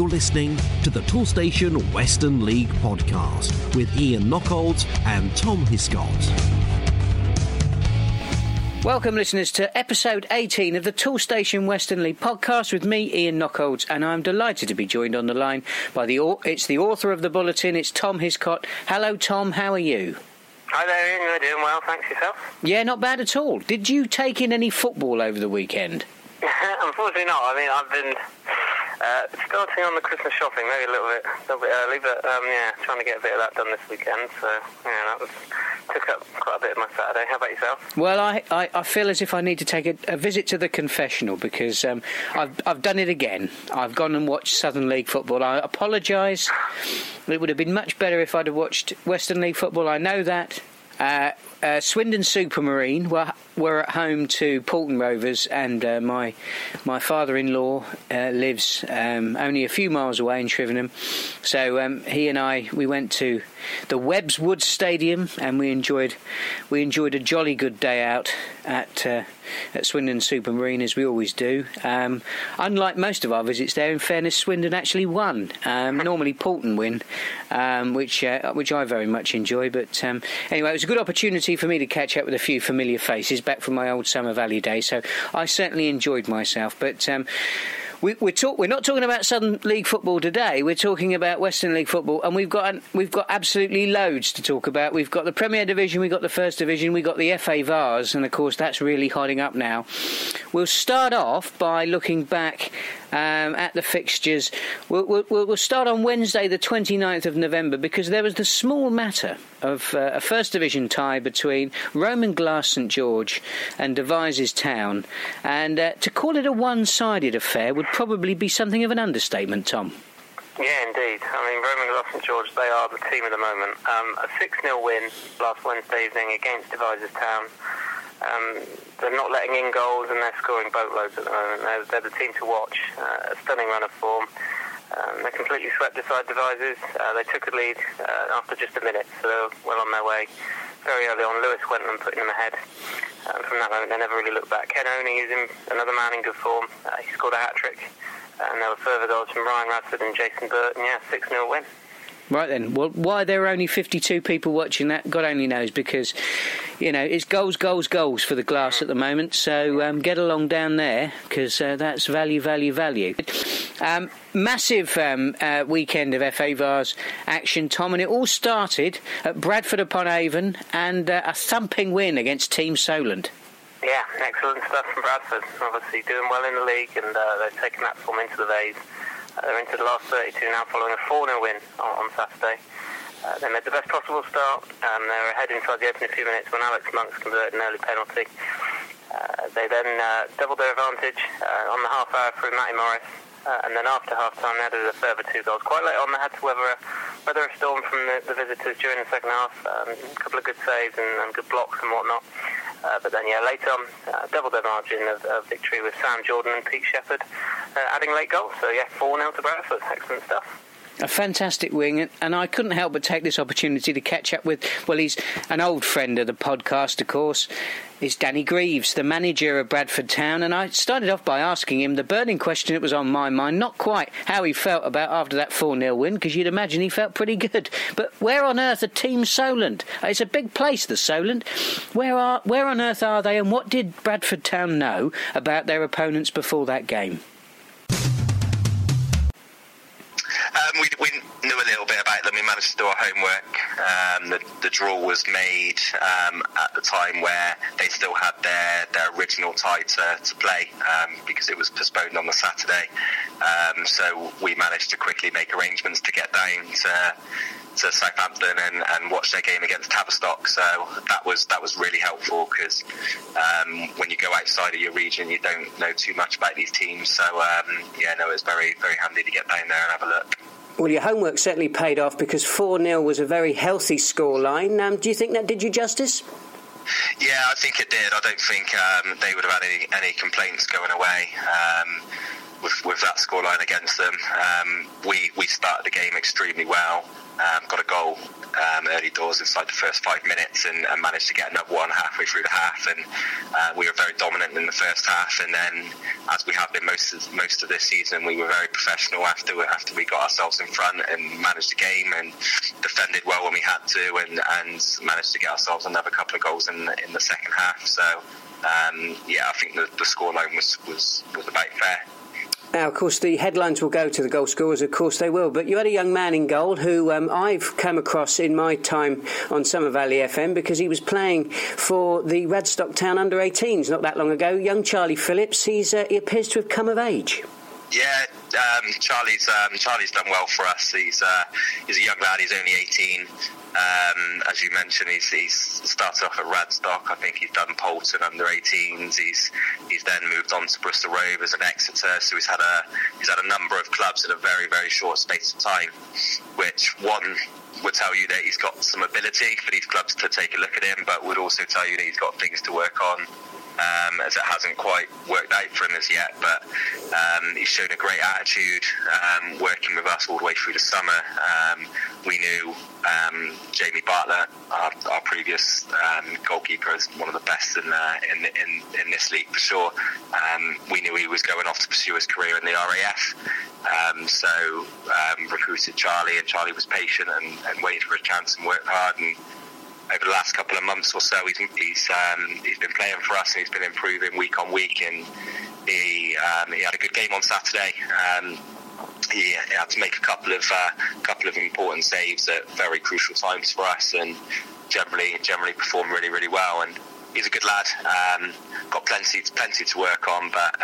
You're listening to the Toolstation Western League podcast with Ian Nockolds and Tom Hiscott. Welcome, listeners, to episode 18 of the Toolstation Western League podcast with me, Ian Nockolds, and I'm delighted to be joined on the line by the author of the bulletin. It's Tom Hiscott. Hello, Tom. How are you? Hi there, Ian. You're doing well, thanks. Yourself? Yeah, not bad at all. Did you take in any football over the weekend? Unfortunately not. I mean, I've been starting on the Christmas shopping, maybe a little bit early, but yeah, trying to get a bit of that done this weekend. So yeah, took up quite a bit of my Saturday. How about yourself? Well, I feel as if I need to take a visit to the confessional because I've done it again. I've gone and watched Southern League football. I apologise. It would have been much better if I'd have watched Western League football. I know that. Swindon Supermarine were at home to Poulton Rovers, and my father-in-law lives only a few miles away in Shrivenham, so he and we went to the Webbs Wood Stadium, and we enjoyed a jolly good day out at Swindon Supermarine, as we always do. Unlike most of our visits there, in fairness, Swindon actually won. Normally Poulton win, which I very much enjoy. But anyway, it was a good opportunity for me to catch up with a few familiar faces back from my old Summer Valley days. So I certainly enjoyed myself. But we're not talking about Southern League football today. We're talking about Western League football, and we've got absolutely loads to talk about. We've got the Premier Division, we've got the First Division, we've got the FA Vars, and of course that's really hotting up now. We'll start off by looking back at the fixtures. We'll start on Wednesday, the 29th of November, because there was the small matter of a First Division tie between Roman Glass St George and Devizes Town, and to call it a one-sided affair would probably be something of an understatement, Tom. Yeah, indeed. I mean, Roman Glass St George, they are the team at the moment. A 6-0 win last Wednesday evening against Devizes Town. They're not letting in goals and they're scoring boatloads at the moment. They're the team to watch. A stunning run of form. They completely swept aside Devizes. They took a lead after just a minute, so they were well on their way. Very early on, Lewis went and putting them ahead. From that moment, they never really looked back. Ken Oney is another man in good form. He scored a hat-trick. And there were further goals from Ryan Radford and Jason Burton. Yeah, 6-0 win. Right then, well, why there are only 52 people watching that, God only knows, because, you know, it's goals, goals, goals for the Glass at the moment, so get along down there, because that's value, value, value. Massive weekend of FA Vars action, Tom, and it all started at Bradford-upon-Avon and a thumping win against Team Solent. Yeah, excellent stuff from Bradford, obviously doing well in the league, and they've taken that form into the Vase. They're into the last 32 now following a 4-0 win on Saturday. They made the best possible start. They were ahead inside the open a few minutes when Alex Monks converted an early penalty. They then doubled their advantage on the half hour through Matty Morris. And then after half-time they added a further two goals. Quite late on they had to weather a storm from the visitors during the second half. A couple of good saves and good blocks and whatnot. But then, yeah, later on, doubled their margin of victory with Sam Jordan and Pete Shepherd adding late goals. So, yeah, 4-0 to Bradford. Excellent stuff. A fantastic wing, and I couldn't help but take this opportunity to catch up with, well, he's an old friend of the podcast, of course. It's Danny Greaves, the manager of Bradford Town, and I started off by asking him the burning question that was on my mind, not quite how he felt about after that 4-0 win, because you'd imagine he felt pretty good. But where on earth are Team Solent? It's a big place, the Solent. Where on earth are they, and what did Bradford Town know about their opponents before that game? We knew a little bit about them. We managed to do our homework. The draw was made at the time where they still had their original tie to play because it was postponed on the Saturday. So we managed to quickly make arrangements to get down to Southampton and watch their game against Tavistock. So that was really helpful because when you go outside of your region, you don't know too much about these teams. So it was very, very handy to get down there and have a look. Well, your homework certainly paid off because 4-0 was a very healthy scoreline. Do you think that did you justice? Yeah, I think it did. I don't think they would have had any complaints going away with that scoreline against them. We started the game extremely well. got a goal early doors inside the first 5 minutes, and managed to get another one halfway through the half, and we were very dominant in the first half, and then, as we have been most of this season, we were very professional after we got ourselves in front and managed the game and defended well when we had to, and managed to get ourselves another couple of goals in the second half. So I think the scoreline was about fair. Now, of course, the headlines will go to the goal scorers, of course they will, but you had a young man in goal who I've come across in my time on Summer Valley FM, because he was playing for the Radstock Town under-18s not that long ago, young Charlie Phillips. He appears to have come of age. Yeah, Charlie's done well for us. He's a young lad, he's only 18. As you mentioned, he's started off at Radstock. I think he's done Poulton under 18s. He's then moved on to Bristol Rovers and Exeter. So he's had a number of clubs in a very, very short space of time, which one would tell you that he's got some ability for these clubs to take a look at him, but would also tell you that he's got things to work on, as it hasn't quite worked out for him as yet. But he's shown a great attitude working with us all the way through the summer. We knew Jamie Bartlett, our previous goalkeeper, is one of the best in this league for sure. We knew he was going off to pursue his career in the RAF, so recruited Charlie, and Charlie was patient and waited for a chance and worked hard, and over the last couple of months or so, he's been playing for us, and he's been improving week on week. And he had a good game on Saturday. He had to make a couple of important saves at very crucial times for us, and generally performed really, really well. And he's a good lad. Got plenty to work on, but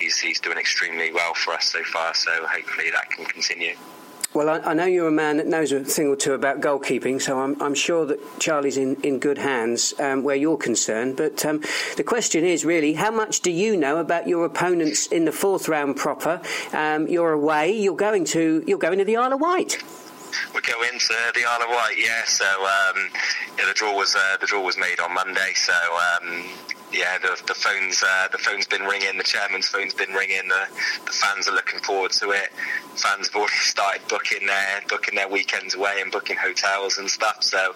he's doing extremely well for us so far. So hopefully that can continue. Well, I know you're a man that knows a thing or two about goalkeeping, so I'm sure that Charlie's in good hands where you're concerned. But the question is really, how much do you know about your opponents in the fourth round proper? You're away. You're going to the Isle of Wight. We go into the Isle of Wight, yeah. So the draw was made on Monday. So the phone's been ringing. The chairman's phone's been ringing. The fans are looking forward to it. Fans have already started booking their weekends away and booking hotels and stuff. So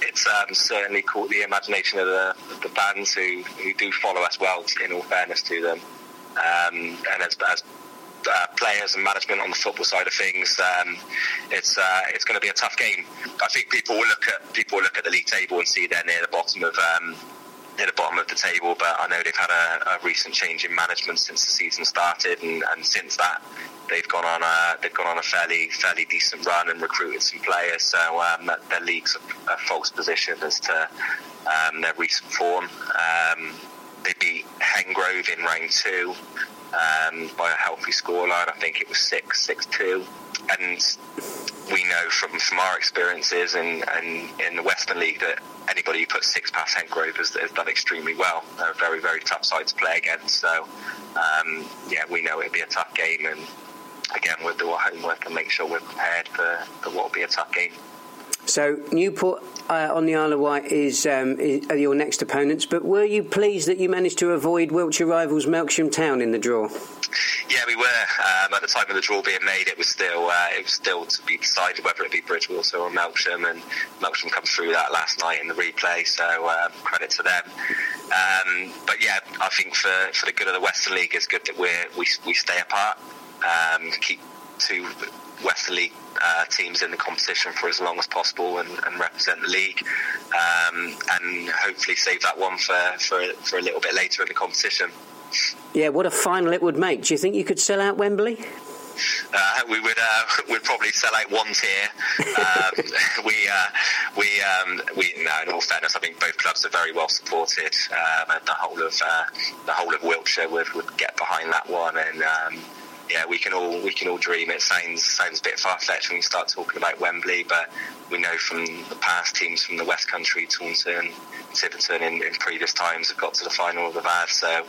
it's certainly caught the imagination of the fans who do follow us well. In all fairness to them, and as players and management on the football side of things, it's going to be a tough game. I think people will look at the league table and see they're near the bottom of the table, but I know they've had a recent change in management since the season started, and since that they've gone on a fairly decent run and recruited some players. So their league's a false position as to their recent form. They beat Hengrove in round 2 by a healthy scoreline. I think it was 6-2, and we know from our experiences in the Western League that anybody who puts 6 past Hengrove has done extremely well. They're a very, very tough side to play against, so we know it'll be a tough game, and again we'll do our homework and make sure we're prepared for what will be a tough game. So Newport on the Isle of Wight are your next opponents, but were you pleased that you managed to avoid Wiltshire rivals Melksham Town in the draw? Yeah, we were. At the time of the draw being made, it was still to be decided whether it be Bridgewater or Melksham, and Melksham comes through that last night in the replay, so credit to them. But yeah, I think for the good of the Western League, it's good that we stay apart, keep two Western League teams in the competition for as long as possible, and represent the league, and hopefully save that one for a little bit later in the competition. Yeah, what a final it would make. Do you think you could sell out Wembley? We'd probably sell out one tier. In all fairness, I think both clubs are very well supported, and the whole of Wiltshire would get behind that one, and we can all dream. It sounds a bit far-fetched when you start talking about Wembley, but we know from the past, teams from the West Country, Taunton, Tiverton in previous times have got to the final of the VAD, so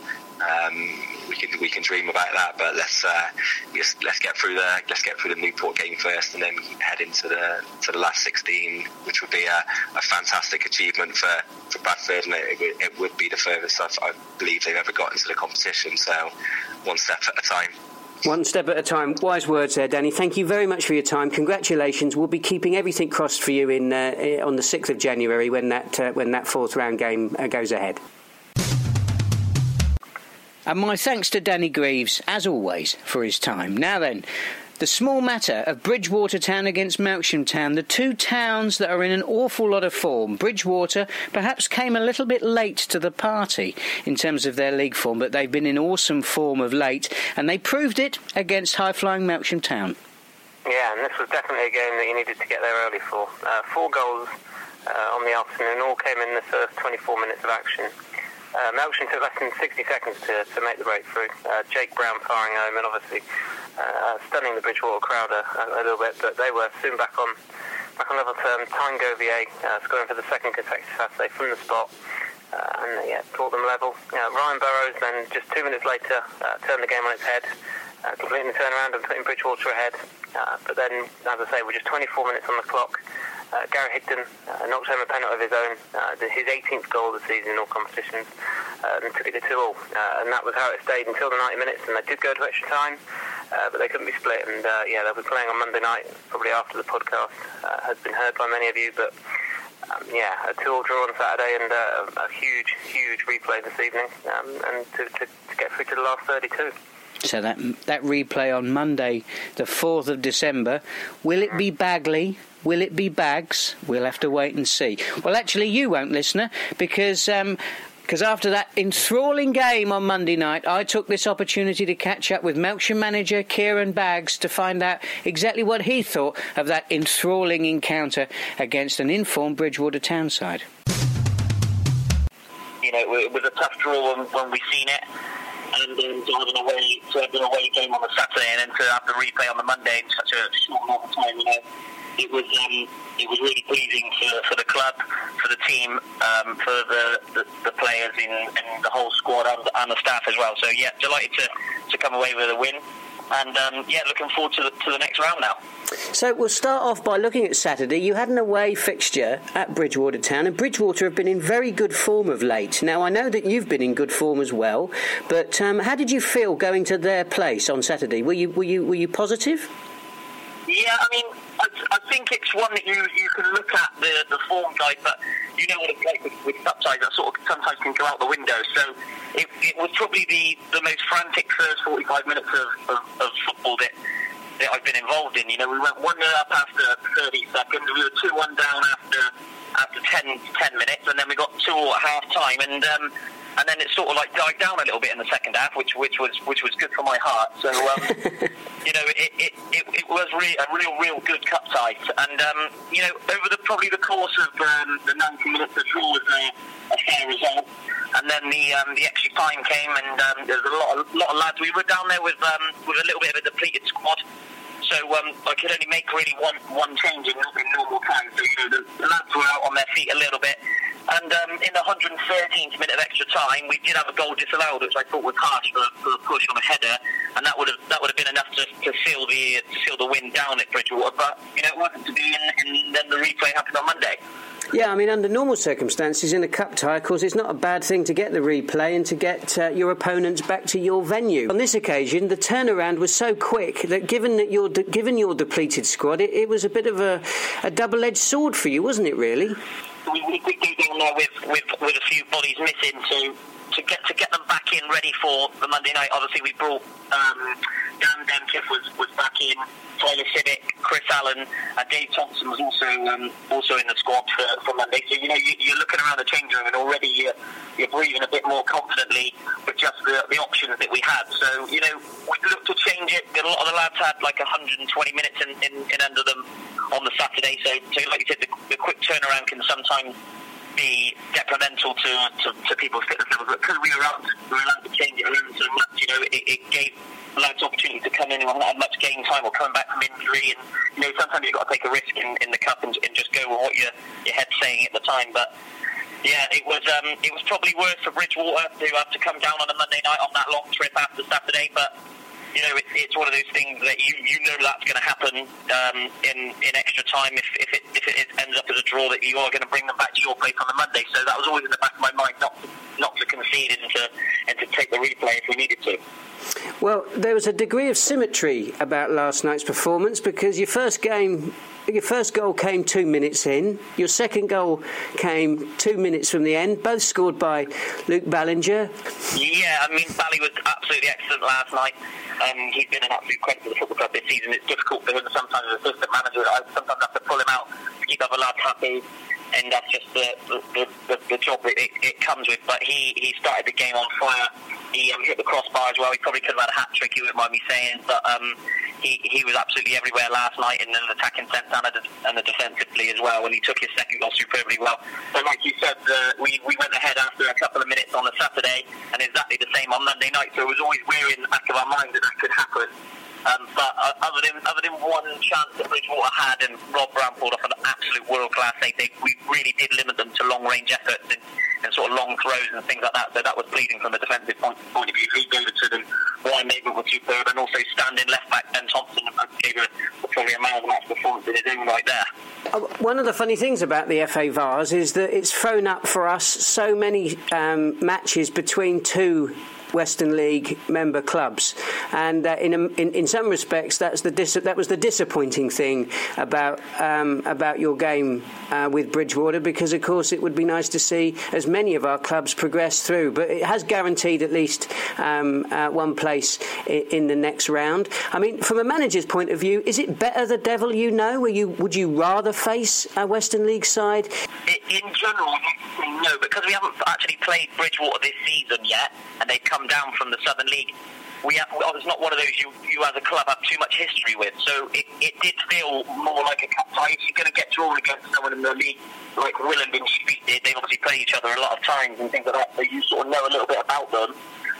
we can dream about that. But let's get through the Newport game first, and then head into the last 16, which would be a fantastic achievement for Bradford, and it would be the furthest I believe they've ever got into the competition. So one step at a time. One step at a time. Wise words there, Danny. Thank you very much for your time. Congratulations. We'll be keeping everything crossed for you in on the 6th of January when that fourth round game goes ahead. And my thanks to Danny Greaves, as always, for his time. Now then, the small matter of Bridgewater Town against Melksham Town, the two towns that are in an awful lot of form. Bridgewater perhaps came a little bit late to the party in terms of their league form, but they've been in awesome form of late, and they proved it against high-flying Melksham Town. Yeah, and this was definitely a game that you needed to get there early for. 4 goals on the afternoon, all came in the first 24 minutes of action. Melksham took less than 60 seconds to make the breakthrough. Jake Brown firing home and obviously stunning the Bridgewater crowd a little bit, but they were soon back on level terms. Tyne Govier scoring for the second consecutive Saturday from the spot and brought them level. Ryan Burrows then just 2 minutes later turned the game on its head, completing the turnaround and putting Bridgewater ahead. But then, as I say, we're just 24 minutes on the clock. Gary Higdon knocked home a penalty of his own, his 18th goal of the season in all competitions, and took it to 2-2, and that was how it stayed until the 90 minutes, and they did go to extra time, but they couldn't be split, and they'll be playing on Monday night, probably after the podcast has been heard by many of you, but a 2-2 draw on Saturday, and a huge replay this evening, and to get through to the last 32. So that replay on Monday, the 4th of December, will it be Bagley? Will it be Bags? We'll have to wait and see. Well, actually, you won't, listener, because after that enthralling game on Monday night, I took this opportunity to catch up with Melksham manager Kieran Baggs to find out exactly what he thought of that enthralling encounter against an informed Bridgewater Town side. You know, it was a tough draw when we seen it. And then to have an away game on the Saturday and then to have the replay on the Monday in such a short amount of time, you know, it was really pleasing for the club, for the team, for the players and the whole squad and the staff as well. So yeah, delighted to come away with a win. And looking forward to the next round now. So we'll start off by looking at Saturday. You had an away fixture at Bridgewater Town, and Bridgewater have been in very good form of late. Now I know that you've been in good form as well, but how did you feel going to their place on Saturday? Were you positive? Yeah, I mean, I think it's one that you can look at the form guide, but you know what it's like with subsides that sort of sometimes can go out the window. So it was probably the most frantic first 45 minutes of football that I've been involved in. You know, we went 1-0 up after 30 seconds, we were 2-1 down after 10 minutes, and then we got 2-2 at half time, and then it sort of like died down a little bit in the second half, which was good for my heart. So you know, it was really a real good cup tie, and you know, over the course of the 90 minutes, the draw was a fair result, and then the extra time came, and there was a lot of lads. We were down there with a little bit of a depleted squad. So I could only make really one change in normal time. So, you know, the lads were out on their feet a little bit. And in the 113th minute of extra time, we did have a goal disallowed, which I thought was harsh for a push on a header. And that would have been enough to seal the win down at Bridgewater. But, you know, it wasn't to be, and then the replay happened on Monday. Yeah, I mean, under normal circumstances, in a cup tie, of course, it's not a bad thing to get the replay and to get your opponents back to your venue. On this occasion, the turnaround was so quick that given your depleted squad, it was a bit of a double-edged sword for you, wasn't it, really? We did go down there with a few bodies missing, so to get them back in ready for the Monday night, obviously we brought Dan Demkiff was back in, Tyler Sibick, Chris Allen, and Dave Thompson was also in the squad for Monday. So you know, you're looking around the change room and already you're breathing a bit more confidently with just the options that we had. So you know, we looked to change it. A lot of the lads had like 120 minutes in under them on the Saturday. So like you said, the quick turnaround can sometimes be detrimental to people's fitness levels, but because we were allowed to change it around so much, you know, it gave lads opportunity to come in and not have much game time or coming back from injury, and you know, sometimes you've got to take a risk in the cup and just go with what your head's saying at the time. But yeah, it was probably worse for Bridgewater to have to come down on a Monday night on that long trip after Saturday, but you know, it's one of those things that you know that's going to happen in extra time if it ends up as a draw, that you are going to bring them back to your place on the Monday. So that was always in the back of my mind, not to concede and to take the replay if we needed to. Well, there was a degree of symmetry about last night's performance, because your first goal came 2 minutes in, your second goal came 2 minutes from the end, both scored by Luke Ballinger. Yeah, I mean, Bally was absolutely excellent last night. He's been an absolute credit to the football club this season. It's difficult for him sometimes as assistant manager. I sometimes have to pull him out to keep other lads happy, and that's just the job that it comes with. But he started the game on fire. He hit the crossbar as well. He probably could have had a hat-trick, you wouldn't mind me saying, but he was absolutely everywhere last night in the attacking sense and the defensively as well, and he took his second goal superbly well. So like you said, we went ahead after a couple of minutes on a Saturday, and exactly the same on Monday night, so it was always we're in the back of our mind that could happen. But other than one chance that Bridgewater had, and Rob Brown pulled off an absolute world-class save, we really did limit them to long-range efforts and sort of long throws and things like that. So that was pleasing from a defensive point of view. Lee Davidson and Ryan Maybert were superb, and also standing left-back Ben Thompson gave probably a man-of-the-match performance in his own right there. One of the funny things about the FA Vars is that it's thrown up for us so many matches between two Western League member clubs, and in some respects that's that was the disappointing thing about your game with Bridgewater, because of course it would be nice to see as many of our clubs progress through, but it has guaranteed at least one place in the next round. I mean, from a manager's point of view, is it better the devil you know? Would you rather face a Western League side? In general, no, because we haven't actually played Bridgewater this season yet, and they've come down from the Southern League. It's not one of those you as a club have too much history with, so it did feel more like a cup tie. If you're going to get drawn against someone in the league like Willand and Street did, they obviously play each other a lot of times and things like that, so you sort of know a little bit about them.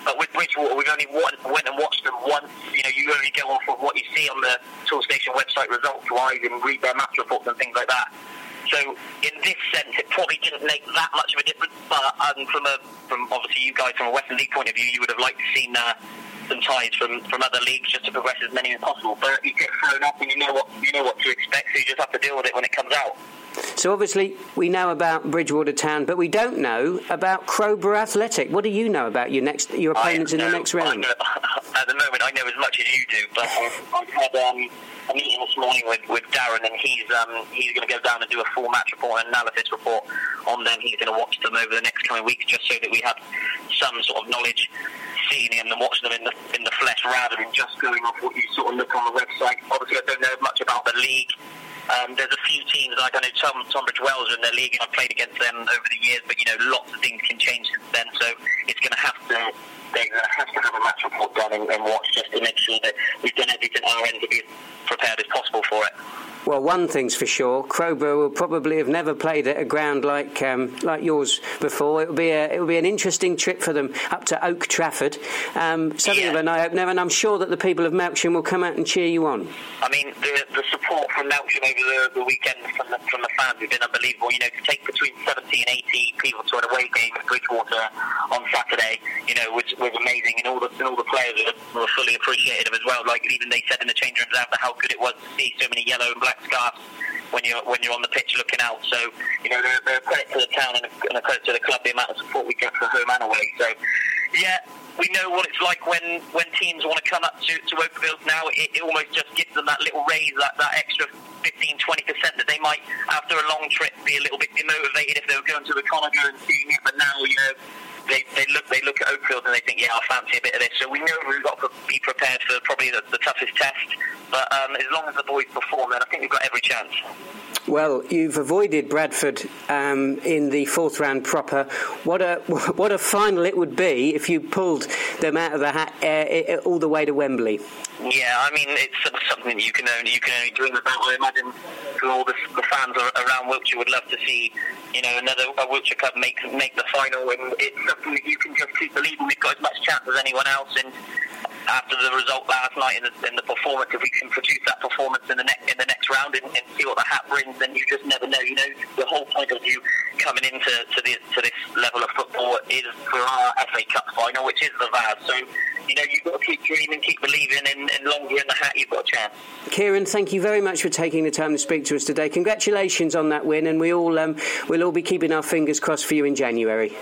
But with Bridgewater, we've only went and watched them once. You know, you only go off of what you see on the Toolstation website results-wise and read their match reports and things like that. So in this sense, it probably didn't make that much of a difference. But from obviously you guys from a Western League point of view, you would have liked to seen some ties from other leagues just to progress as many as possible. But you get thrown up and you know what to expect, so you just have to deal with it when it comes out. So obviously we know about Bridgewater Town, but we don't know about Crowborough Athletic. What do you know about your opponents in the next round? At the moment, I know as much as you do, but I've had a meeting this morning with Darren, and he's going to go down and do a full match report and analysis report on them. He's going to watch them over the next coming weeks, just so that we have some sort of knowledge, seeing them and watching them in the flesh, rather than just going off what you sort of look on the website. Obviously, I don't know much about the league. There's a few teams, like I know Tonbridge Wells are in their league, and I've played against them over the years, but you know, lots of things can change since then, so they're going to have a match report done and watch, just to make sure that we've done everything on our end to be as prepared as possible for it. Well, one thing's for sure, Crowborough will probably have never played at a ground like yours before. It'll be an interesting trip for them up to Oak Trafford. Something of an eye-opener, and I'm sure that the people of Melksham will come out and cheer you on. I mean, the support from Melksham over the weekend from the fans has been unbelievable. You know, to take between 70 and 80 people to an away game at Bridgewater on Saturday, you know, was amazing, and all the players were fully appreciative as well. Like even they said in the change rooms after how good it was to see so many yellow and black scarves when you're on the pitch looking out. So you know, they're a credit to the town and a credit to the club, the amount of support we get for home and away. So yeah, we know what it's like when teams want to come up to Oakville now. It almost just gives them that little raise, that extra 15-20% that they might, after a long trip, be a little bit demotivated if they were going to the Connager and seeing it. But now, you know, They look at Oakfield and they think, I fancy a bit of this. So we know we've got to be prepared for probably the toughest test. But as long as the boys perform, then I think we've got every chance. Well, you've avoided Bradford in the fourth round proper. What a final it would be if you pulled them out of the hat all the way to Wembley. Yeah, I mean, it's something that you can only dream about. I imagine all the fans around Wiltshire would love to see, you know, another Wiltshire club make the final, and it's something that you can just keep believing. We've got as much chance as anyone else, and after the result last night and the performance, if we can produce that performance in the next round, ground and see what the hat brings, then you just never know. You know, the whole point of you coming into to this level of football is for our FA Cup final, which is the Vaz. So, you know, you've got to keep dreaming, keep believing, and longer in the hat, you've got a chance. Kieran, thank you very much for taking the time to speak to us today. Congratulations on that win, and we'll all be keeping our fingers crossed for you in January.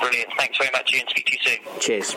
Brilliant. Thanks very much, Ian. Speak to you soon. Cheers.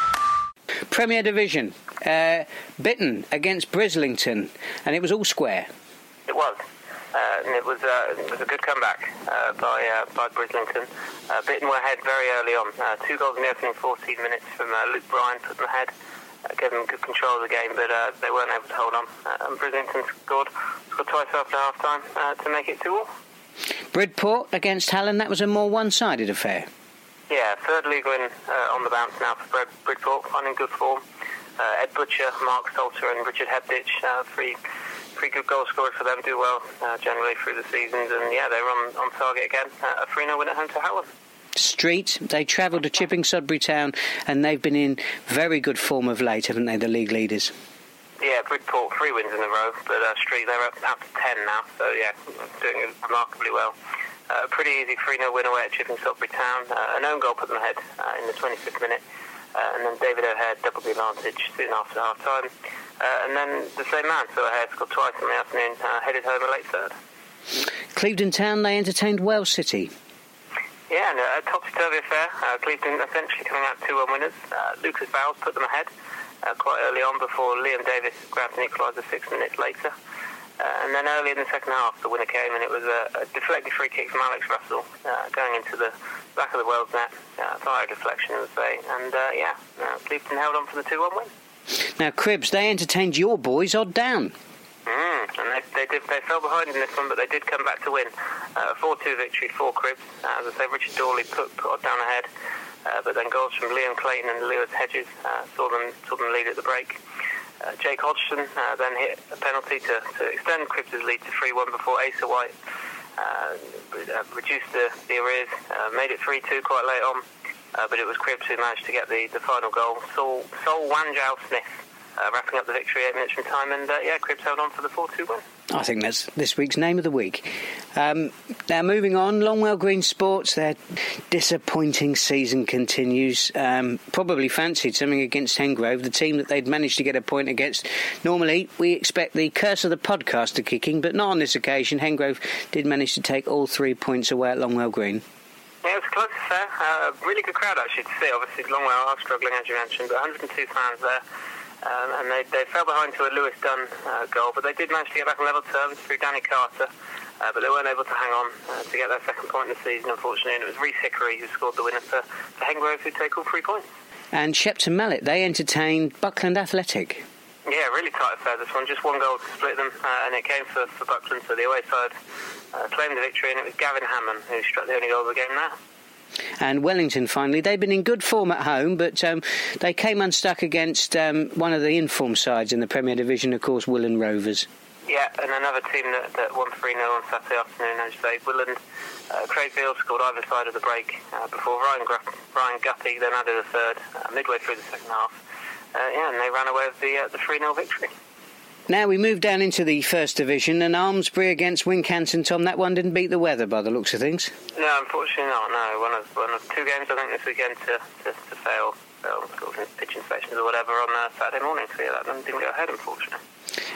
Premier Division, Bitton against Brislington, and it was all square. It was. And it was a good comeback by Brislington. Bitton were ahead very early on. Two goals in the opening 14 minutes from Luke Bryan, put them ahead. Gave them good control of the game, but they weren't able to hold on. And Brislington scored twice after half-time to make it 2-2. Bridport against Hallam, that was a more one-sided affair. Yeah, third league win on the bounce now for Bridport, finding good form. Ed Butcher, Mark Salter and Richard Hebditch, three good goal scorers for them, do well generally through the seasons. And yeah, they were on target again. A 3-0 win at home to Howard. Street, they travelled to Chipping Sodbury Town, and they've been in very good form of late, haven't they, the league leaders? Yeah, Bridport, 3 wins in a row, but Street, they're up to 10 now, so yeah, doing remarkably well. A pretty easy 3-0 win away at Chipping Sodbury Town. An own goal put them ahead in the 25th minute. And then David O'Hare doubled the advantage soon after half-time. And then the same man, so O'Hare scored twice in the afternoon, headed home a late third. Clevedon Town, they entertained Wales City. Yeah, and a topsy-turvy affair. Clevedon essentially coming out 2-1 winners. Lucas Bowles put them ahead quite early on before Liam Davis grabbed an equaliser 6 minutes later. And then early in the second half, the winner came, and it was a deflected free kick from Alex Russell going into the back of the world's net. Fire deflection, I would say. And, Clevedon held on for the 2-1 win. Now, Cribs, they entertained your boys, Odd Down. And they fell behind in this one, but they did come back to win. A 4-2 victory for Cribs. As I say, Richard Dawley put Odd Down ahead. But then goals from Liam Clayton and Lewis Hedges saw them lead at the break. Jake Hodgson then hit a penalty to extend Cribs' lead to 3-1 before Asa White reduced the arrears, made it 3-2 quite late on, but it was Cribs who managed to get the final goal. Sol Wanjao Smith wrapping up the victory 8 minutes from time, and Cribs held on for the 4-2 win. I think that's this week's name of the week. Now moving on, Longwell Green Sports, their disappointing season continues. Probably fancied something against Hengrove, the team that they'd managed to get a point against. Normally we expect the curse of the podcast to kick in, but not on this occasion. Hengrove did manage to take all 3 points away at Longwell Green. Yeah, it was a close affair. A really good crowd actually to see. Obviously Longwell are struggling, as you mentioned, but 102 fans there. And they fell behind to a Lewis Dunn goal, but they did manage to get back on level terms through Danny Carter, but they weren't able to hang on to get their second point in the season, unfortunately, and it was Rhys Hickory who scored the winner for Hengrove, who take all 3 points. And Shepton Mallet, they entertained Buckland Athletic. Yeah, really tight affair this one, just one goal to split them, and it came for Buckland, so the away side claimed the victory, and it was Gavin Hammond who struck the only goal of the game there. And Wellington, finally, they've been in good form at home, but they came unstuck against one of the in-form sides in the Premier Division, of course, Willand Rovers. Yeah, and another team that won 3-0 on Saturday afternoon, as you say, Willand. Craig Beale scored either side of the break before Ryan Guppy then added a third midway through the second half. And they ran away with the 3-0 victory. Now we move down into the First Division, and Almesbury against Wincanton, Tom. That one didn't beat the weather by the looks of things. No, unfortunately not, no. One of two games, I think, this weekend to fail sort of pitch inspections or whatever on Saturday morning. So yeah, that one didn't go ahead, unfortunately.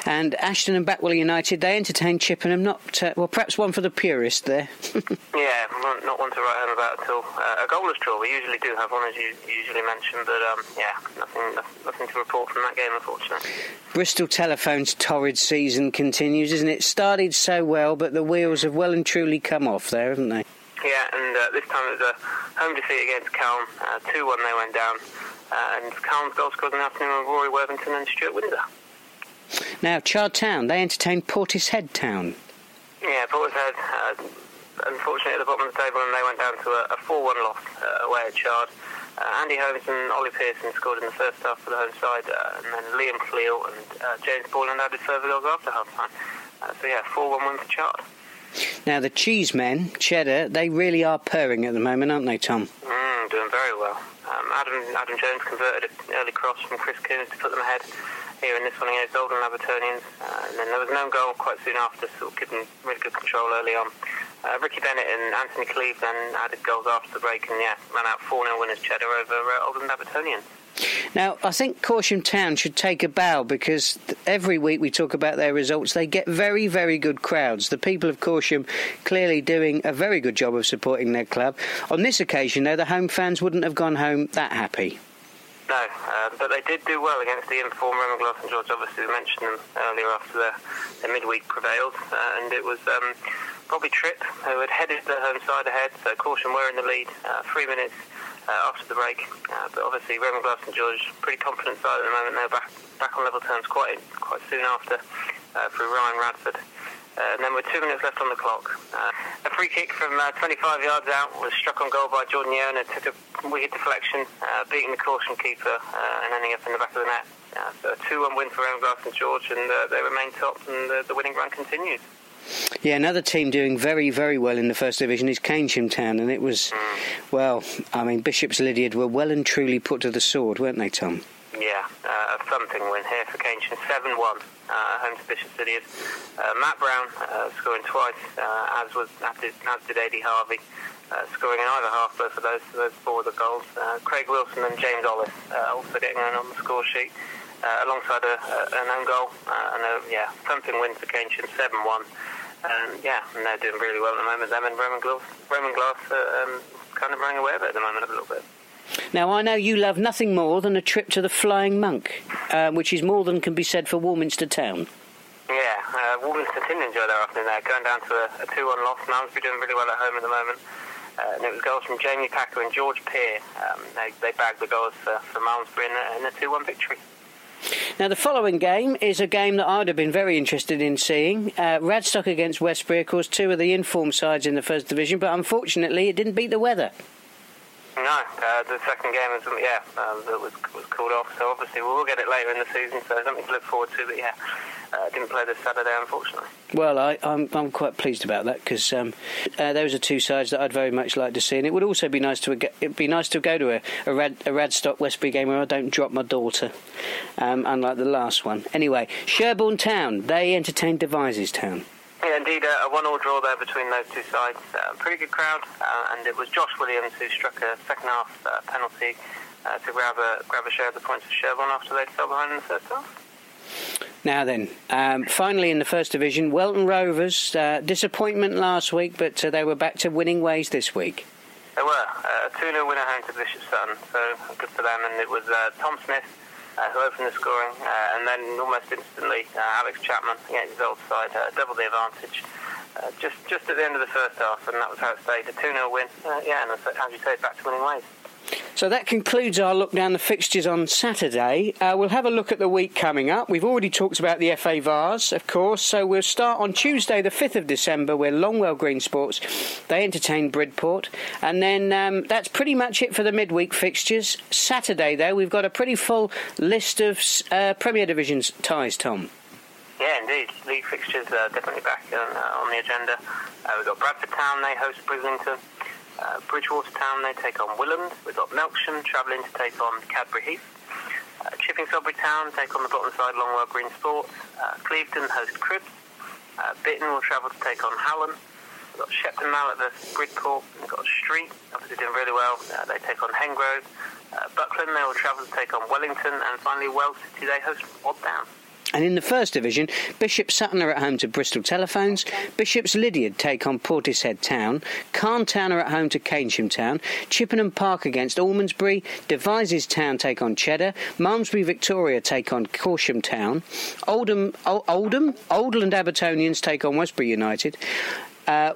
And Ashton and Backwell United, they entertained Chippenham, perhaps one for the purist there. Yeah, not one to write home about at all. A goalless draw, we usually do have one, as you usually mentioned, but nothing to report from that game, unfortunately. Bristol Telephone's torrid season continues, isn't it? Started so well, but the wheels have well and truly come off there, haven't they? Yeah, and this time it was a home defeat against Calm, 2-1 they went down, and Calm's goal scored in the afternoon with Rory Worthington and Stuart Windsor. Now, Chard Town, they entertained Portishead Town. Yeah, Port was had, unfortunately, at the bottom of the table, and they went down to a 4-1 loss away at Chard. Andy Holmes and Ollie Pearson scored in the first half for the home side, and then Liam Cleal and James Borland added further goals after half-time. So, yeah, 4-1 win for Chard. Now, the cheese men, Cheddar, they really are purring at the moment, aren't they, Tom? Doing very well. Adam Jones converted an early cross from Chris Coons to put them ahead here in this one against Oldham Abertonians. And then there was an own goal quite soon after, sort of giving really good control early on. Ricky Bennett and Anthony Cleave then added goals after the break and, yeah, ran out 4-0 winners Cheddar over Oldham Abertonians. Now, I think Corsham Town should take a bow because every week we talk about their results. They get very, very good crowds. The people of Corsham clearly doing a very good job of supporting their club. On this occasion, though, the home fans wouldn't have gone home that happy. No, but they did do well against the informed Roman Glass St George. Obviously, we mentioned them earlier after their midweek prevailed. And it was Bobby Tripp who had headed the home side ahead. So Corsham were in the lead 3 minutes after the break, but obviously Roman Glass St George, pretty confident side at the moment. They're back on level terms quite soon after through Ryan Radford. And then with 2 minutes left on the clock, a free kick from 25 yards out was struck on goal by Jordan Yone and took a wicked deflection, beating the Corsham keeper and ending up in the back of the net. So a 2-1 win for Roman Glass St George, and they remain top, and the winning run continues. Yeah, another team doing very, very well in the First Division is Keynsham Town, and it was, well, I mean, Bishop's Lydiard were well and truly put to the sword, weren't they, Tom? Yeah, a thumping win here for Keynsham, 7-1, home to Bishop's Lydiard. Matt Brown scoring twice, as did Eddie Harvey, scoring in either half, both of those, so those four of the goals. Craig Wilson and James Ollis also getting on the score sheet. Alongside an own goal and thumping win for Keynsham, 7-1. And they're doing really well at the moment. Them and Roman Glass kind of running away with it at the moment a little bit. Now, I know you love nothing more than a trip to the Flying Monk, which is more than can be said for Warminster Town. Yeah, Warminster didn't enjoy their afternoon there, going down to a 2-1 loss. Malmesbury doing really well at home at the moment. And it was goals from Jamie Packer and George Peer. They bagged the goals for Malmesbury in a 2-1 victory. Now, the following game is a game that I'd have been very interested in seeing. Radstock against Westbury, of course, two of the informed sides in the First Division, but unfortunately it didn't beat the weather. No, the second game was called off, so obviously we'll get it later in the season, so something to look forward to, but didn't play this Saturday, unfortunately. Well, I'm quite pleased about that, because those are two sides that I'd very much like to see, and it would also be nice to go to a Radstock Westbury game where I don't drop my daughter, unlike the last one. Anyway, Sherborne Town, they entertained Devizes Town. Yeah, indeed, a 1-1 draw there between those two sides. Pretty good crowd, and it was Josh Williams who struck a second-half penalty to grab a share of the points for Sherborne after they fell behind in the first half. Now then, finally in the First Division, Welton Rovers, disappointment last week, but they were back to winning ways this week. They were, a 2-0 winner home to Bishop's Sutton, so good for them, and it was Tom Smith who opened the scoring, and then almost instantly Alex Chapman against his old side doubled the advantage just at the end of the first half, and that was how it stayed, a 2-0 win, and as you say, back to winning ways. So that concludes our look down the fixtures on Saturday. We'll have a look at the week coming up. We've already talked about the FA Vars, of course, so we'll start on Tuesday the 5th of December where Longwell Green Sports, they entertain Bridport. And then that's pretty much it for the midweek fixtures. Saturday, though, we've got a pretty full list of Premier Division ties, Tom. Yeah, indeed. League fixtures are definitely back on the agenda. We've got Bradford Town, they host Brislington. Bridgewater Town, they take on Willand. We've got Melksham travelling to take on Cadbury Heath. Chipping Sodbury Town take on the bottom side, Longwell Green Sports. Clevedon host Cribs. Bitton will travel to take on Hallam. We've got Shepton Mallet versus Bridport. We've got Street, obviously doing really well. They take on Hengrove. Buckland, they will travel to take on Wellington. And finally, Wales City, they host Odd Down. And in the First Division, Bishop's Sutton are at home to Bristol Telephones, Bishop's Lydiard take on Portishead Town, Carn Town are at home to Keynsham Town, Chippenham Park against Almondsbury, Devizes Town take on Cheddar, Malmesbury Victoria take on Corsham Town, Oldham Oldland Abertonians take on Westbury United,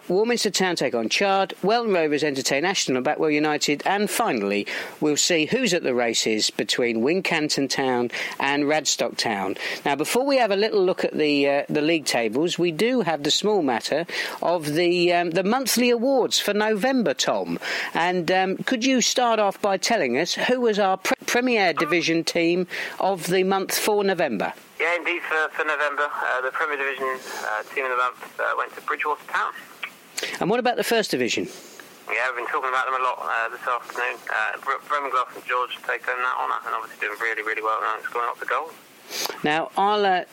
Warminster Town take on Chard, Welland Rovers entertain Ashton and Backwell United, and finally we'll see who's at the races between Wincanton Town and Radstock Town. Now, before we have a little look at the league tables, we do have the small matter of the monthly awards for November, Tom. And could you start off by telling us who was our Premier Division team of the month for November? Yeah, indeed, for November, the Premier Division team of the month went to Bridgewater Town. And what about the First Division? Yeah, we've been talking about them a lot this afternoon. Roman Glass St George take on that honour, and obviously doing really, really well now, scoring lots of goals. Now, I'll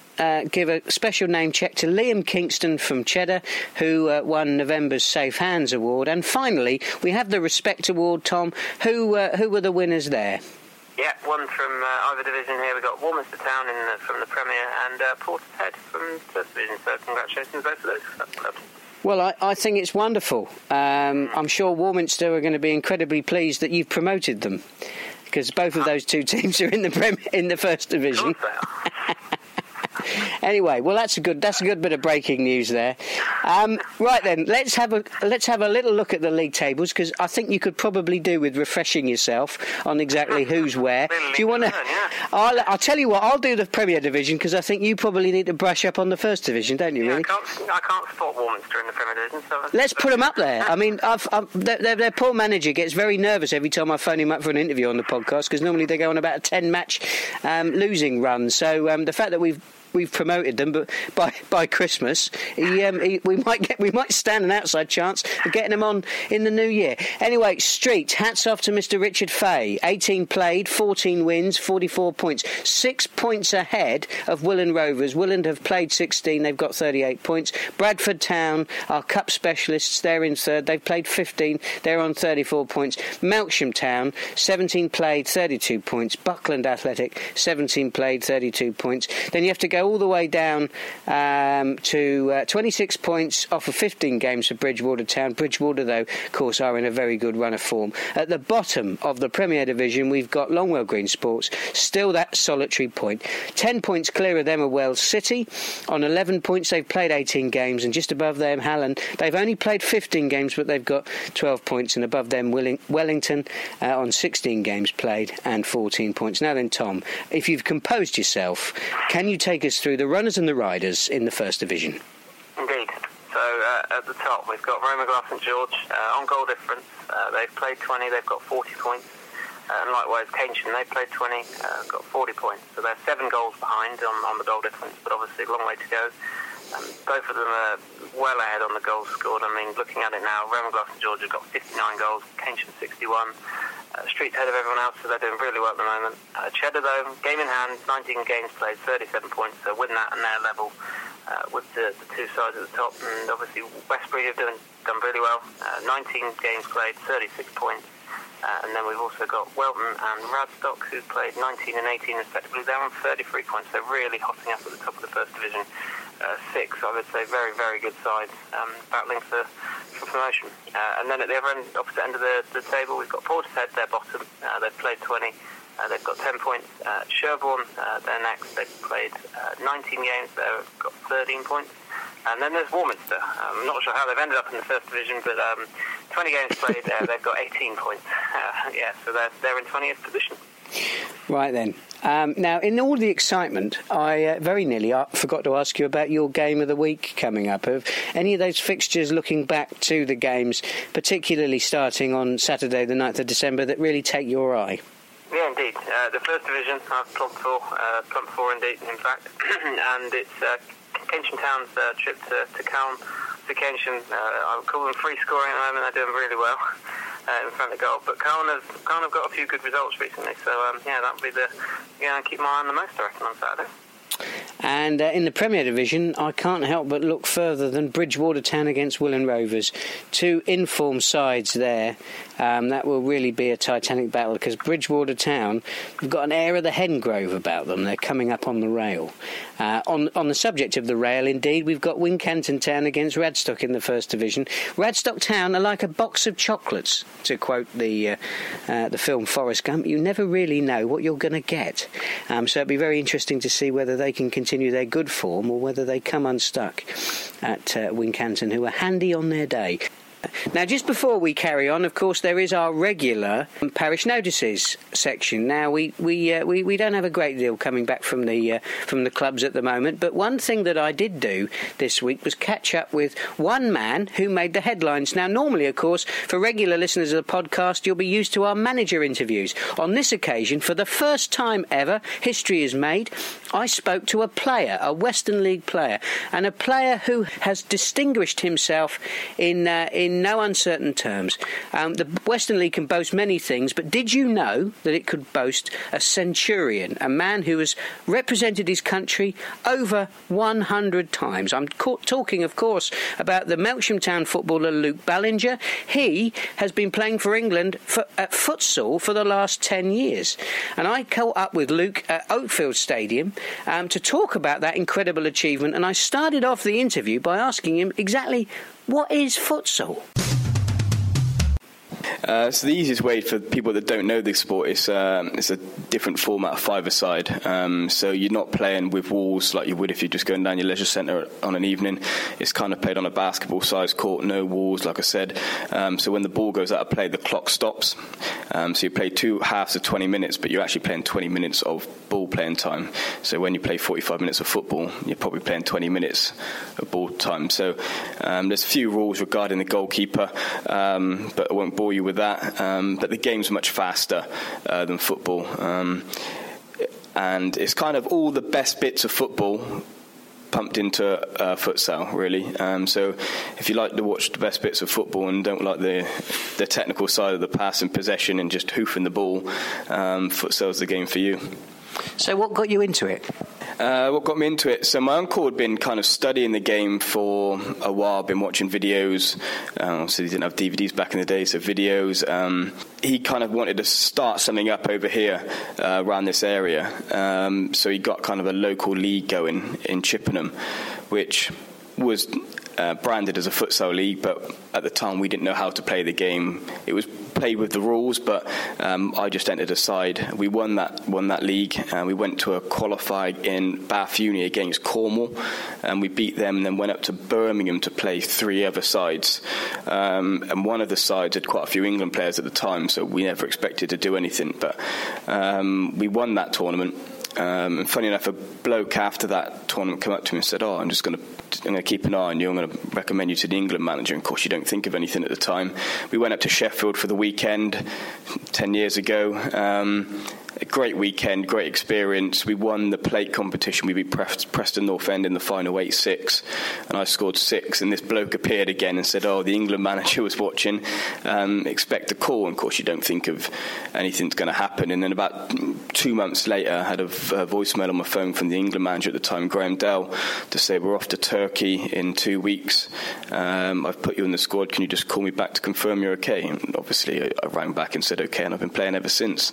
give a special name check to Liam Kingston from Cheddar, who won November's Safe Hands Award. And finally, we have the Respect Award, Tom. Who were the winners there? Yeah, one from either division here. We've got Warminster Town from the Premier and Porter's Head from the First Division. So congratulations both of those clubs. Well, I think it's wonderful. I'm sure Warminster are going to be incredibly pleased that you've promoted them, because both of those two teams are in the First Division. Anyway, well, that's a good bit of breaking news there. Right then, let's have a little look at the league tables, because I think you could probably do with refreshing yourself on exactly who's where. Do you want to? Yeah. I'll tell you what. I'll do the Premier Division, because I think you probably need to brush up on the First Division, don't you? Yeah, really? I can't spot Warminster in the Premier Division. So let's put them up there. I mean, their poor manager gets very nervous every time I phone him up for an interview on the podcast, because normally they go on about a 10-match losing run. So the fact that we've promoted them, but by Christmas we might stand an outside chance of getting them on in the new year. Anyway, Street, hats off to Mr. Richard Fay. 18 played, 14 wins, 44 points, 6 points ahead of Welland Rovers. Welland have played 16, they've got 38 points. Bradford Town, our cup specialists, they're in third, they've played 15, they're on 34 points. Melksham Town, 17 played, 32 points. Buckland Athletic, 17 played, 32 points. Then you have to go all the way down to 26 points off of 15 games for Bridgewater Town. Bridgewater, though, of course, are in a very good run of form. At the bottom of the Premier Division, we've got Longwell Green Sports, still that solitary point. 10 points clear of them are Wales City. On 11 points, they've played 18 games, and just above them, Halland. They've only played 15 games, but they've got 12 points, and above them, Wellington on 16 games played and 14 points. Now then, Tom, if you've composed yourself, can you take us through the runners and the riders in the First Division? Indeed. So at the top, we've got Roman Glass St George on goal difference. They've played 20, they've got 40 points. And likewise, Keynsham, they've played 20, got 40 points. So they're 7 goals behind on the goal difference, but obviously a long way to go. Both of them are well ahead on the goals scored. I mean, looking at it now, Roman Glass St George have got 59 goals, Keynsham 61. Street ahead of everyone else, so they're doing really well at the moment. Cheddar, though, game in hand, 19 games played, 37 points, so win that and they're level with the two sides at the top. And obviously Westbury have done really well, 19 games played, 36 points. And then we've also got Welton and Radstock, who played 19 and 18 respectively. They're on 33 points. They're really hotting up at the top of the First Division. 6, I would say, very, very good sides battling for promotion. And then at the other end, opposite end of the table, we've got Porter's Head, they're bottom. They've played 20. They've got 10 points. Sherborne, they're next. They've played 19 games. They've got 13 points. And then there's Warminster. I'm not sure how they've ended up in the First Division, but 20 games played, they've got 18 points. So they're in 20th position. Right then. Now, in all the excitement, I very nearly forgot to ask you about your game of the week coming up. Of any of those fixtures, looking back to the games, particularly starting on Saturday the 9th of December, that really take your eye? Yeah, indeed. The First Division, I've plumped for indeed, in fact. And it's... Keynsham Town's trip to Calne. To Keynsham, I would call them free scoring at the moment. They're doing really well in front of goal. But Calne have got a few good results recently. So, that'll be I keep my eye on the most, I reckon, on Saturday. And in the Premier Division, I can't help but look further than Bridgewater Town against Welland Rovers. Two informed sides there. That will really be a titanic battle, because Bridgewater Town have got an air of the Hengrove about them. They're coming up on the rail. On the subject of the rail, indeed, we've got Wincanton Town against Radstock in the First Division. Radstock Town are like a box of chocolates, to quote the film Forrest Gump. You never really know what you're going to get. So it'll be very interesting to see whether they can continue continue their good form or whether they come unstuck at Wincanton, who are handy on their day. Now, just before we carry on, of course, there is our regular parish notices section. Now, we don't have a great deal coming back from the clubs at the moment, but one thing that I did do this week was catch up with one man who made the headlines. Now, normally, of course, for regular listeners of the podcast, you'll be used to our manager interviews. On this occasion, for the first time ever, history is made. I spoke to a player, a Western League player, and a player who has distinguished himself in no uncertain terms. The Western League can boast many things, but did you know that it could boast a centurion, a man who has represented his country over 100 times? I'm talking, of course, about the Melksham Town footballer Luke Ballinger. He has been playing for England at futsal for the last 10 years. And I caught up with Luke at Oakfield Stadium to talk about that incredible achievement. And I started off the interview by asking him exactly, what is futsal? So the easiest way for people that don't know this sport is it's a different format of five-a-side. So you're not playing with walls like you would if you're just going down your leisure centre on an evening. It's kind of played on a basketball-sized court, no walls, like I said. So when the ball goes out of play, the clock stops. So you play two halves of 20 minutes, but you're actually playing 20 minutes of ball playing time. So when you play 45 minutes of football, you're probably playing 20 minutes of ball time. So there's a few rules regarding the goalkeeper, but I won't bore you with that, but the game's much faster than football, and it's kind of all the best bits of football pumped into futsal, really. So if you like to watch the best bits of football and don't like the technical side of the pass and possession and just hoofing the ball, futsal's the game for you. So what got you into it? What got me into it? So my uncle had been kind of studying the game for a while, been watching videos. Obviously, he didn't have DVDs back in the day, so videos. He kind of wanted to start something up over here around this area. So he got kind of a local league going in Chippenham, which was branded as a futsal league, but at the time we didn't know how to play the game. It was played with the rules, but I just entered a side. We won that league, and we went to a qualifier in Bath Uni against Cornwall, and we beat them, and then went up to Birmingham to play three other sides, and one of the sides had quite a few England players at the time, so we never expected to do anything, but we won that tournament. And funny enough, a bloke after that tournament came up to me and said, "Oh, I'm going to keep an eye on you. I'm going to recommend you to the England manager." And of course, you don't think of anything at the time. We went up to Sheffield for the weekend 10 years ago. A great weekend, great experience. We won the plate competition. We beat Preston North End in the final 8-6, and I scored 6, and this bloke appeared again and said, "Oh, the England manager was watching, expect a call." And of course, you don't think of anything's going to happen. And then about 2 months later, I had a voicemail on my phone from the England manager at the time, Graham Dell, to say, "We're off to Turkey in 2 weeks. I've put you in the squad. Can you just call me back to confirm you're okay?" And obviously, I rang back and said okay, and I've been playing ever since.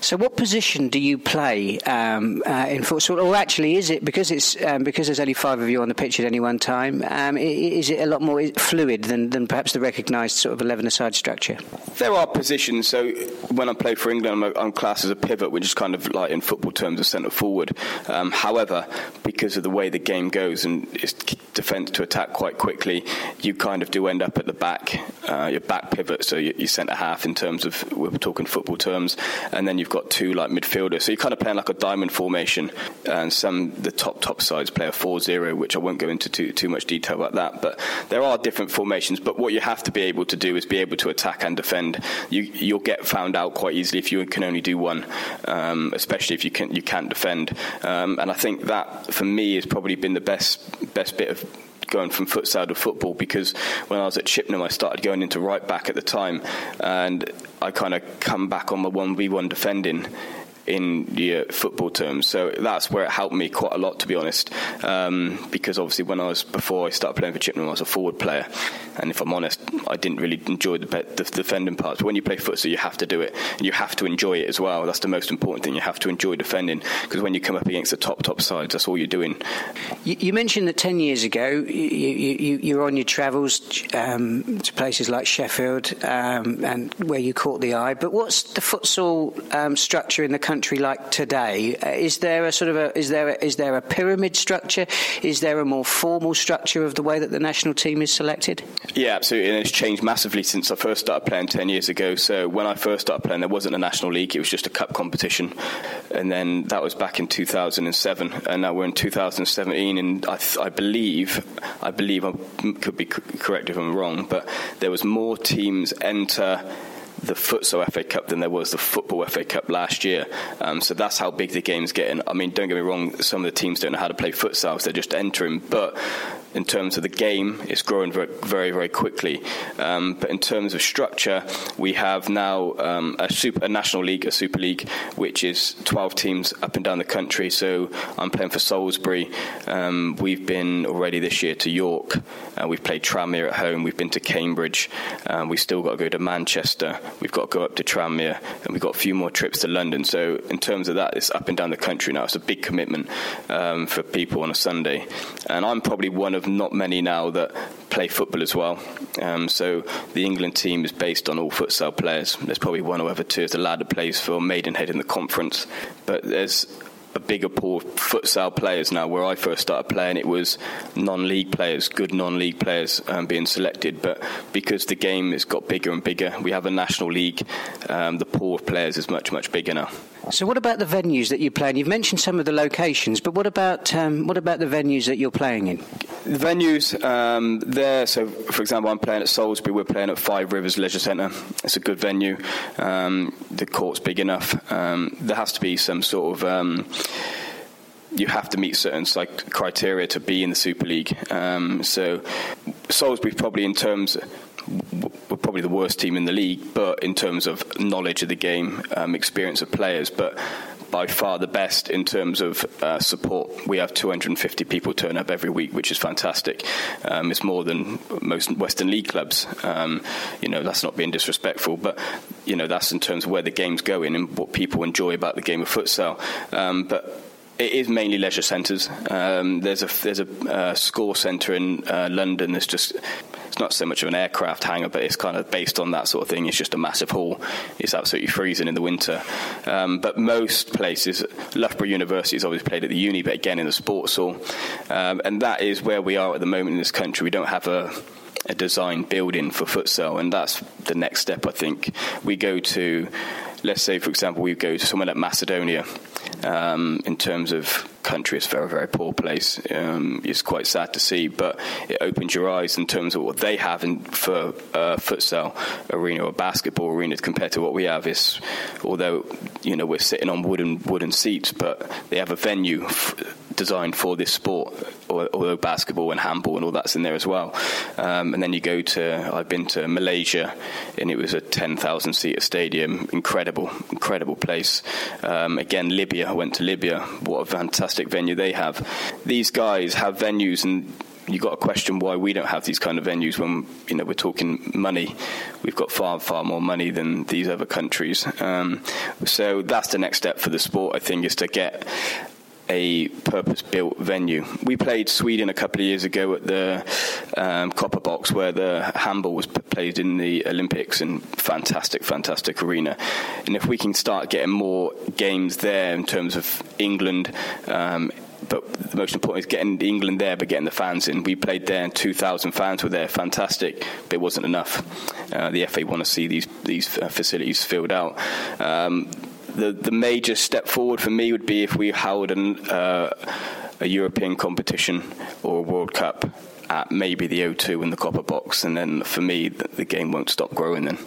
So what position do you play in futsal? Or actually, is it, because it's because there's only five of you on the pitch at any one time, is it a lot more fluid than perhaps the recognised sort of 11-a-side structure? There are positions. So when I play for England, I'm classed as a pivot, which is kind of like in football terms a centre forward. However, because of the way the game goes and it's defence to attack quite quickly, you kind of do end up at the back, your back pivot. So you centre half in terms of, we're talking football terms, and then you've got two like midfielder, so you're kind of playing like a diamond formation, and the top sides play a 4-0, which I won't go into too much detail about that, but there are different formations. But what you have to be able to do is be able to attack and defend. You'll get found out quite easily if you can only do one, especially if you can't defend, and I think that for me has probably been the best bit of going from futsal to football, because when I was at Chippenham I started going into right back at the time, and I kind of come back on my 1v1 defending in the football terms, so that's where it helped me quite a lot, to be honest, because obviously before I started playing for Chippenham I was a forward player, and if I'm honest I didn't really enjoy the defending parts. But when you play futsal you have to do it, and you have to enjoy it as well. That's the most important thing, you have to enjoy defending, because when you come up against the top sides, that's all you're doing. You mentioned that 10 years ago you were on your travels to places like Sheffield, and where you caught the eye, but what's the futsal structure in the country country like today? Is there a pyramid structure? Is there a more formal structure of the way that the national team is selected? Yeah, absolutely, and it's changed massively since I first started playing 10 years ago. So when I first started playing, there wasn't a national league; it was just a cup competition, and then that was back in 2007, and now we're in 2017. And I believe I could be correct if I'm wrong, but there was more teams enter the futsal FA Cup than there was the football FA Cup last year. So that's how big the game's getting. I mean, don't get me wrong, some of the teams don't know how to play futsal, so they're just entering. But in terms of the game, it's growing very, very quickly. But in terms of structure, we have now a national league, a super league, which is 12 teams up and down the country. So I'm playing for Salisbury. We've been already this year to York. We've played Tranmere at home. We've been to Cambridge. We've still got to go to Manchester. We've got to go up to Tranmere, and we've got a few more trips to London. So in terms of that, it's up and down the country now. It's a big commitment for people on a Sunday. And I'm probably one of not many now that play football as well. So the England team is based on all futsal players. There's probably one or two as the lad that plays for Maidenhead in the conference. But there's a bigger pool of futsal players now. Where I first started playing, it was non-league players, good non-league players being selected. But because the game has got bigger and bigger, we have a national league, the pool of players is much, much bigger now. So what about the venues that you play in? You've mentioned some of the locations, but what about the venues that you're playing in? The venues there, so for example, I'm playing at Salisbury, we're playing at Five Rivers Leisure Centre. It's a good venue. The court's big enough. There has to be some sort of... you have to meet certain criteria to be in the Super League. So Salisbury probably in terms... We're probably the worst team in the league, but in terms of knowledge of the game, experience of players, but by far the best in terms of support. We have 250 people turn up every week, which is fantastic. It's more than most Western League clubs. That's not being disrespectful, but that's in terms of where the game's going and what people enjoy about the game of futsal. But it is mainly leisure centres. There's a score centre in London. It's not so much of an aircraft hangar, but it's kind of based on that sort of thing. It's just a massive hall. It's absolutely freezing in the winter. But most places, Loughborough University has always played at the uni, but again in the sports hall. And that is where we are at the moment in this country. We don't have a designed building for futsal, and that's the next step, I think. We go to... Let's say, for example, we go to somewhere like Macedonia. In terms of country, it's a very, very poor place. It's quite sad to see, but it opens your eyes in terms of what they have for futsal arena or basketball arenas compared to what we have. It's, although we're sitting on wooden seats, but they have a venue designed for this sport, although basketball and handball and all that's in there as well. And then you go to, I've been to Malaysia, and it was a 10,000 seater stadium, incredible place. Again, Libya, I went to Libya, what a fantastic venue they have. These guys have venues, and you've got to question why we don't have these kind of venues when we're talking money. We've got far, far more money than these other countries. So that's the next step for the sport, I think, is to get a purpose-built venue. We played Sweden a couple of years ago at the Copper Box, where the handball was played in the Olympics, and fantastic arena. And if we can start getting more games there in terms of England, but the most important is getting England there, but getting the fans in. We played there, and 2,000 fans were there. Fantastic, but it wasn't enough. The FA want to see these facilities filled out. The major step forward for me would be if we held a European competition or a World Cup at maybe the O2 and the Copper Box, and then for me the game won't stop growing then.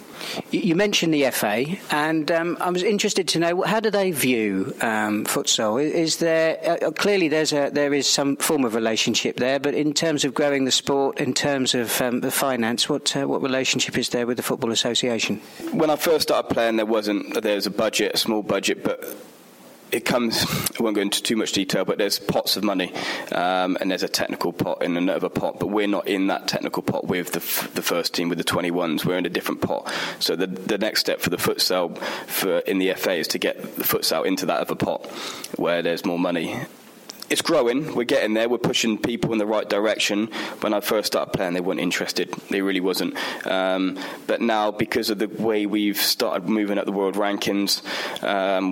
You mentioned the FA, and I was interested to know, how do they view futsal? Is there clearly there is some form of relationship there, but in terms of growing the sport, in terms of the finance, what relationship is there with the Football Association? When I first started playing, there was a small budget, but it comes, I won't go into too much detail, but there's pots of money, and there's a technical pot and another pot, but we're not in that technical pot with the first team, with the 21s. We're in a different pot. So the next step for the futsal in the FA is to get the futsal into that other pot where there's more money. it's growing. We're getting there. We're pushing people in the right direction. When I first started playing, they weren't interested. They really wasn't. But now, because of the way we've started moving up the world rankings,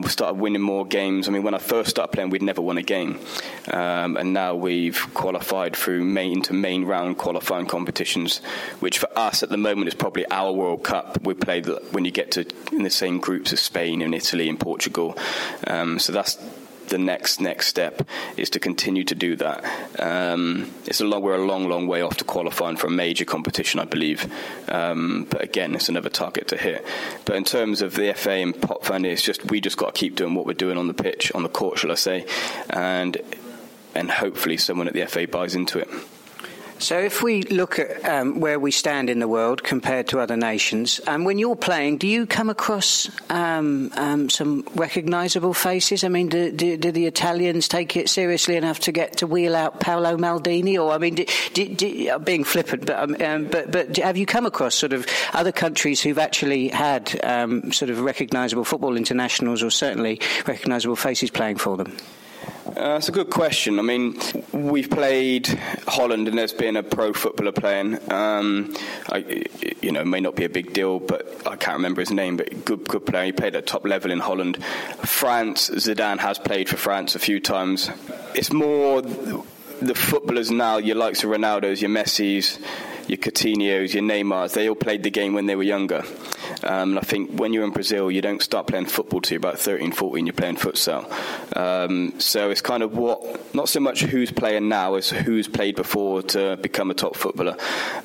we've started winning more games. I mean, when I first started playing, we'd never won a game. And now we've qualified through main round qualifying competitions, which for us at the moment is probably our World Cup. We play when you get to in the same groups as Spain and Italy and Portugal. So that's the next step, is to continue to do that. We're a long way off to qualifying for a major competition, I believe. But again, it's another target to hit. But in terms of the FA and pot funding, it's just we just got to keep doing what we're doing on the pitch, on the court, shall I say, and hopefully someone at the FA buys into it. So if we look at where we stand in the world compared to other nations, and when you're playing, do you come across some recognisable faces? I mean, do the Italians take it seriously enough to get to wheel out Paolo Maldini? Or, I mean, I'm being flippant, but have you come across sort of other countries who've actually had sort of recognisable football internationals, or certainly recognisable faces playing for them? That's a good question. I mean, we've played Holland and there's been a pro footballer playing. It may not be a big deal, but I can't remember his name, but good player. He played at top level in Holland. France, Zidane has played for France a few times. It's more the footballers now, your likes of Ronaldo's, your Messi's, your Coutinho's, your Neymar's, they all played the game when they were younger. And I think when you're in Brazil, you don't start playing football till you're about 13, 14, you're playing futsal. So it's kind of not so much who's playing now as who's played before to become a top footballer.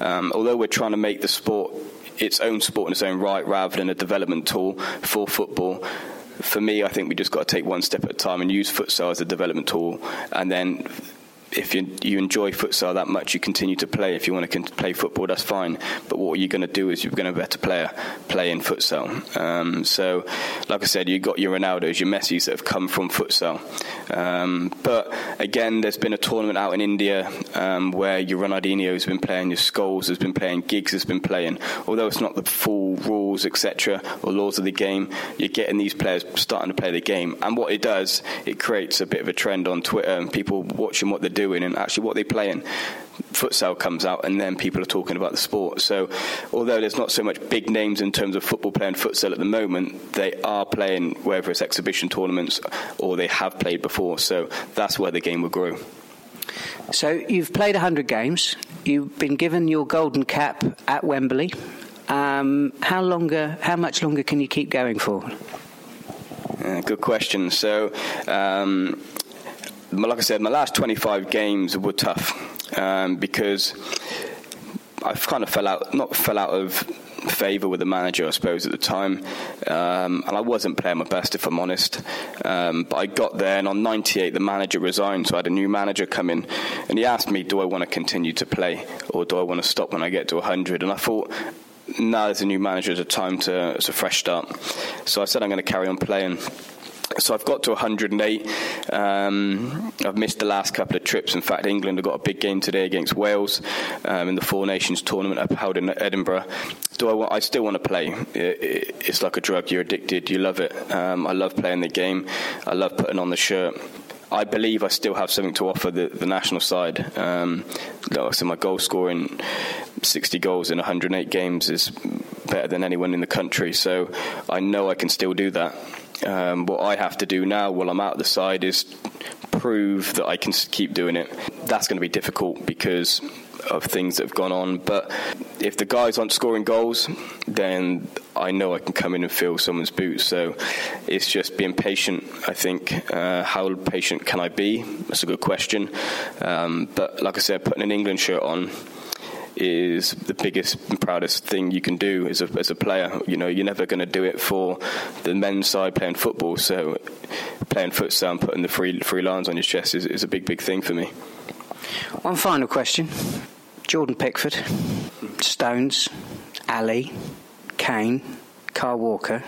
Although we're trying to make the sport its own sport in its own right rather than a development tool for football, for me, I think we just got to take one step at a time and use futsal as a development tool, and then if you enjoy futsal that much, you continue to play. If you want to play football, that's fine. But what you're going to do is you're going to be a better player playing futsal. So, like I said, you've got your Ronaldos, your Messis that have come from futsal. But, again, there's been a tournament out in India where your Ronaldinho has been playing, your Scholes has been playing, Giggs has been playing. Although it's not the full rules, etc., or laws of the game, you're getting these players starting to play the game. And what it does, it creates a bit of a trend on Twitter and people watching what they're doing and actually what they play in. Futsal comes out and then people are talking about the sport. So although there's not so much big names in terms of football playing futsal at the moment, they are playing, whether it's exhibition tournaments or they have played before. So that's where the game will grow. So you've played 100 games. You've been given your golden cap at Wembley. How much longer can you keep going for? Good question. So like I said, my last 25 games were tough because I've kind of fell out of favour with the manager, I suppose, at the time. And I wasn't playing my best, if I'm honest. But I got there, and on 98, the manager resigned. So I had a new manager come in, and he asked me, do I want to continue to play, or do I want to stop when I get to 100? And I thought, no, there's a new manager, it's a fresh start. So I said, I'm going to carry on playing. So I've got to 108. I've missed the last couple of trips. In fact, England have got a big game today against Wales in the Four Nations tournament upheld in Edinburgh. I still want to play. It's like a drug. You're addicted. You love it. I love playing the game. I love putting on the shirt. I believe I still have something to offer the national side. So my goal scoring, 60 goals in 108 games is better than anyone in the country. So I know I can still do that. What I have to do now while I'm out of the side is prove that I can keep doing it. That's going to be difficult because of things that have gone on, but if the guys aren't scoring goals, then I know I can come in and fill someone's boots. So it's just being patient, I think. How patient can I be? That's a good question. But like I said, putting an England shirt on is the biggest and proudest thing you can do as a player. You know, you're never going to do it for the men's side playing football. So playing futsal and putting the three lines on your chest is a big thing for me. One final question. Jordan Pickford, Stones, Ali, Kane, Kyle Walker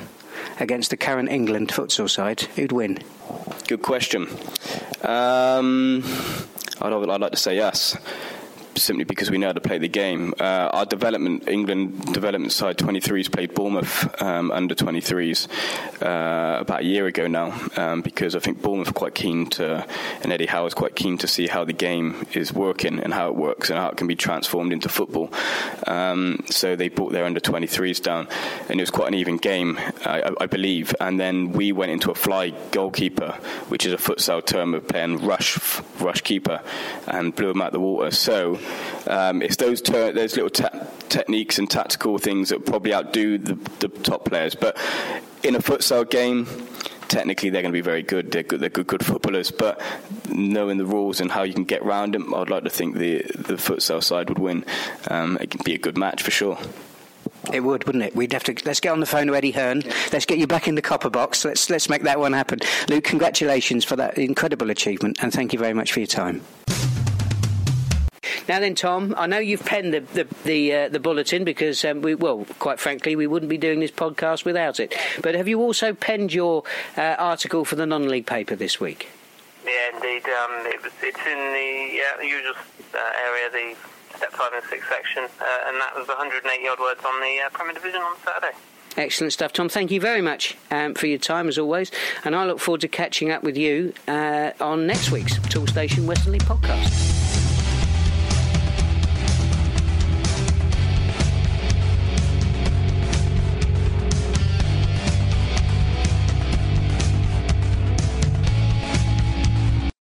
against the current England futsal side, who'd win? Good question. I'd like to say us. simply because we know how to play the game. Our development, England development side 23s played Bournemouth under 23s about a year ago now, because I think Bournemouth are quite keen to, and Eddie Howe is quite keen to see how the game is working and how it works and how it can be transformed into football. So they brought their under 23s down, and it was quite an even game, I believe. And then we went into a fly goalkeeper, which is a futsal term of playing rush keeper, and blew them out the water. So it's those little techniques and tactical things that probably outdo the top players. But in a futsal game, technically they're going to be very good. They're good footballers. But knowing the rules and how you can get round them, I'd like to think the futsal side would win. It can be a good match for sure. It would, wouldn't it? We'd have to. Let's get on the phone to Eddie Hearn. Yeah. Let's get you back in the copper box. Let's make that one happen. Luke, congratulations for that incredible achievement, and thank you very much for your time. Now then, Tom, I know you've penned the bulletin because, quite frankly, we wouldn't be doing this podcast without it. But have you also penned your article for the non-league paper this week? Yeah, indeed. It's in the usual area, the Step 5 and 6 section, and that was 180-odd words on the Premier Division on Saturday. Excellent stuff, Tom. Thank you very much for your time, as always, and I look forward to catching up with you on next week's Toolstation Western League podcast.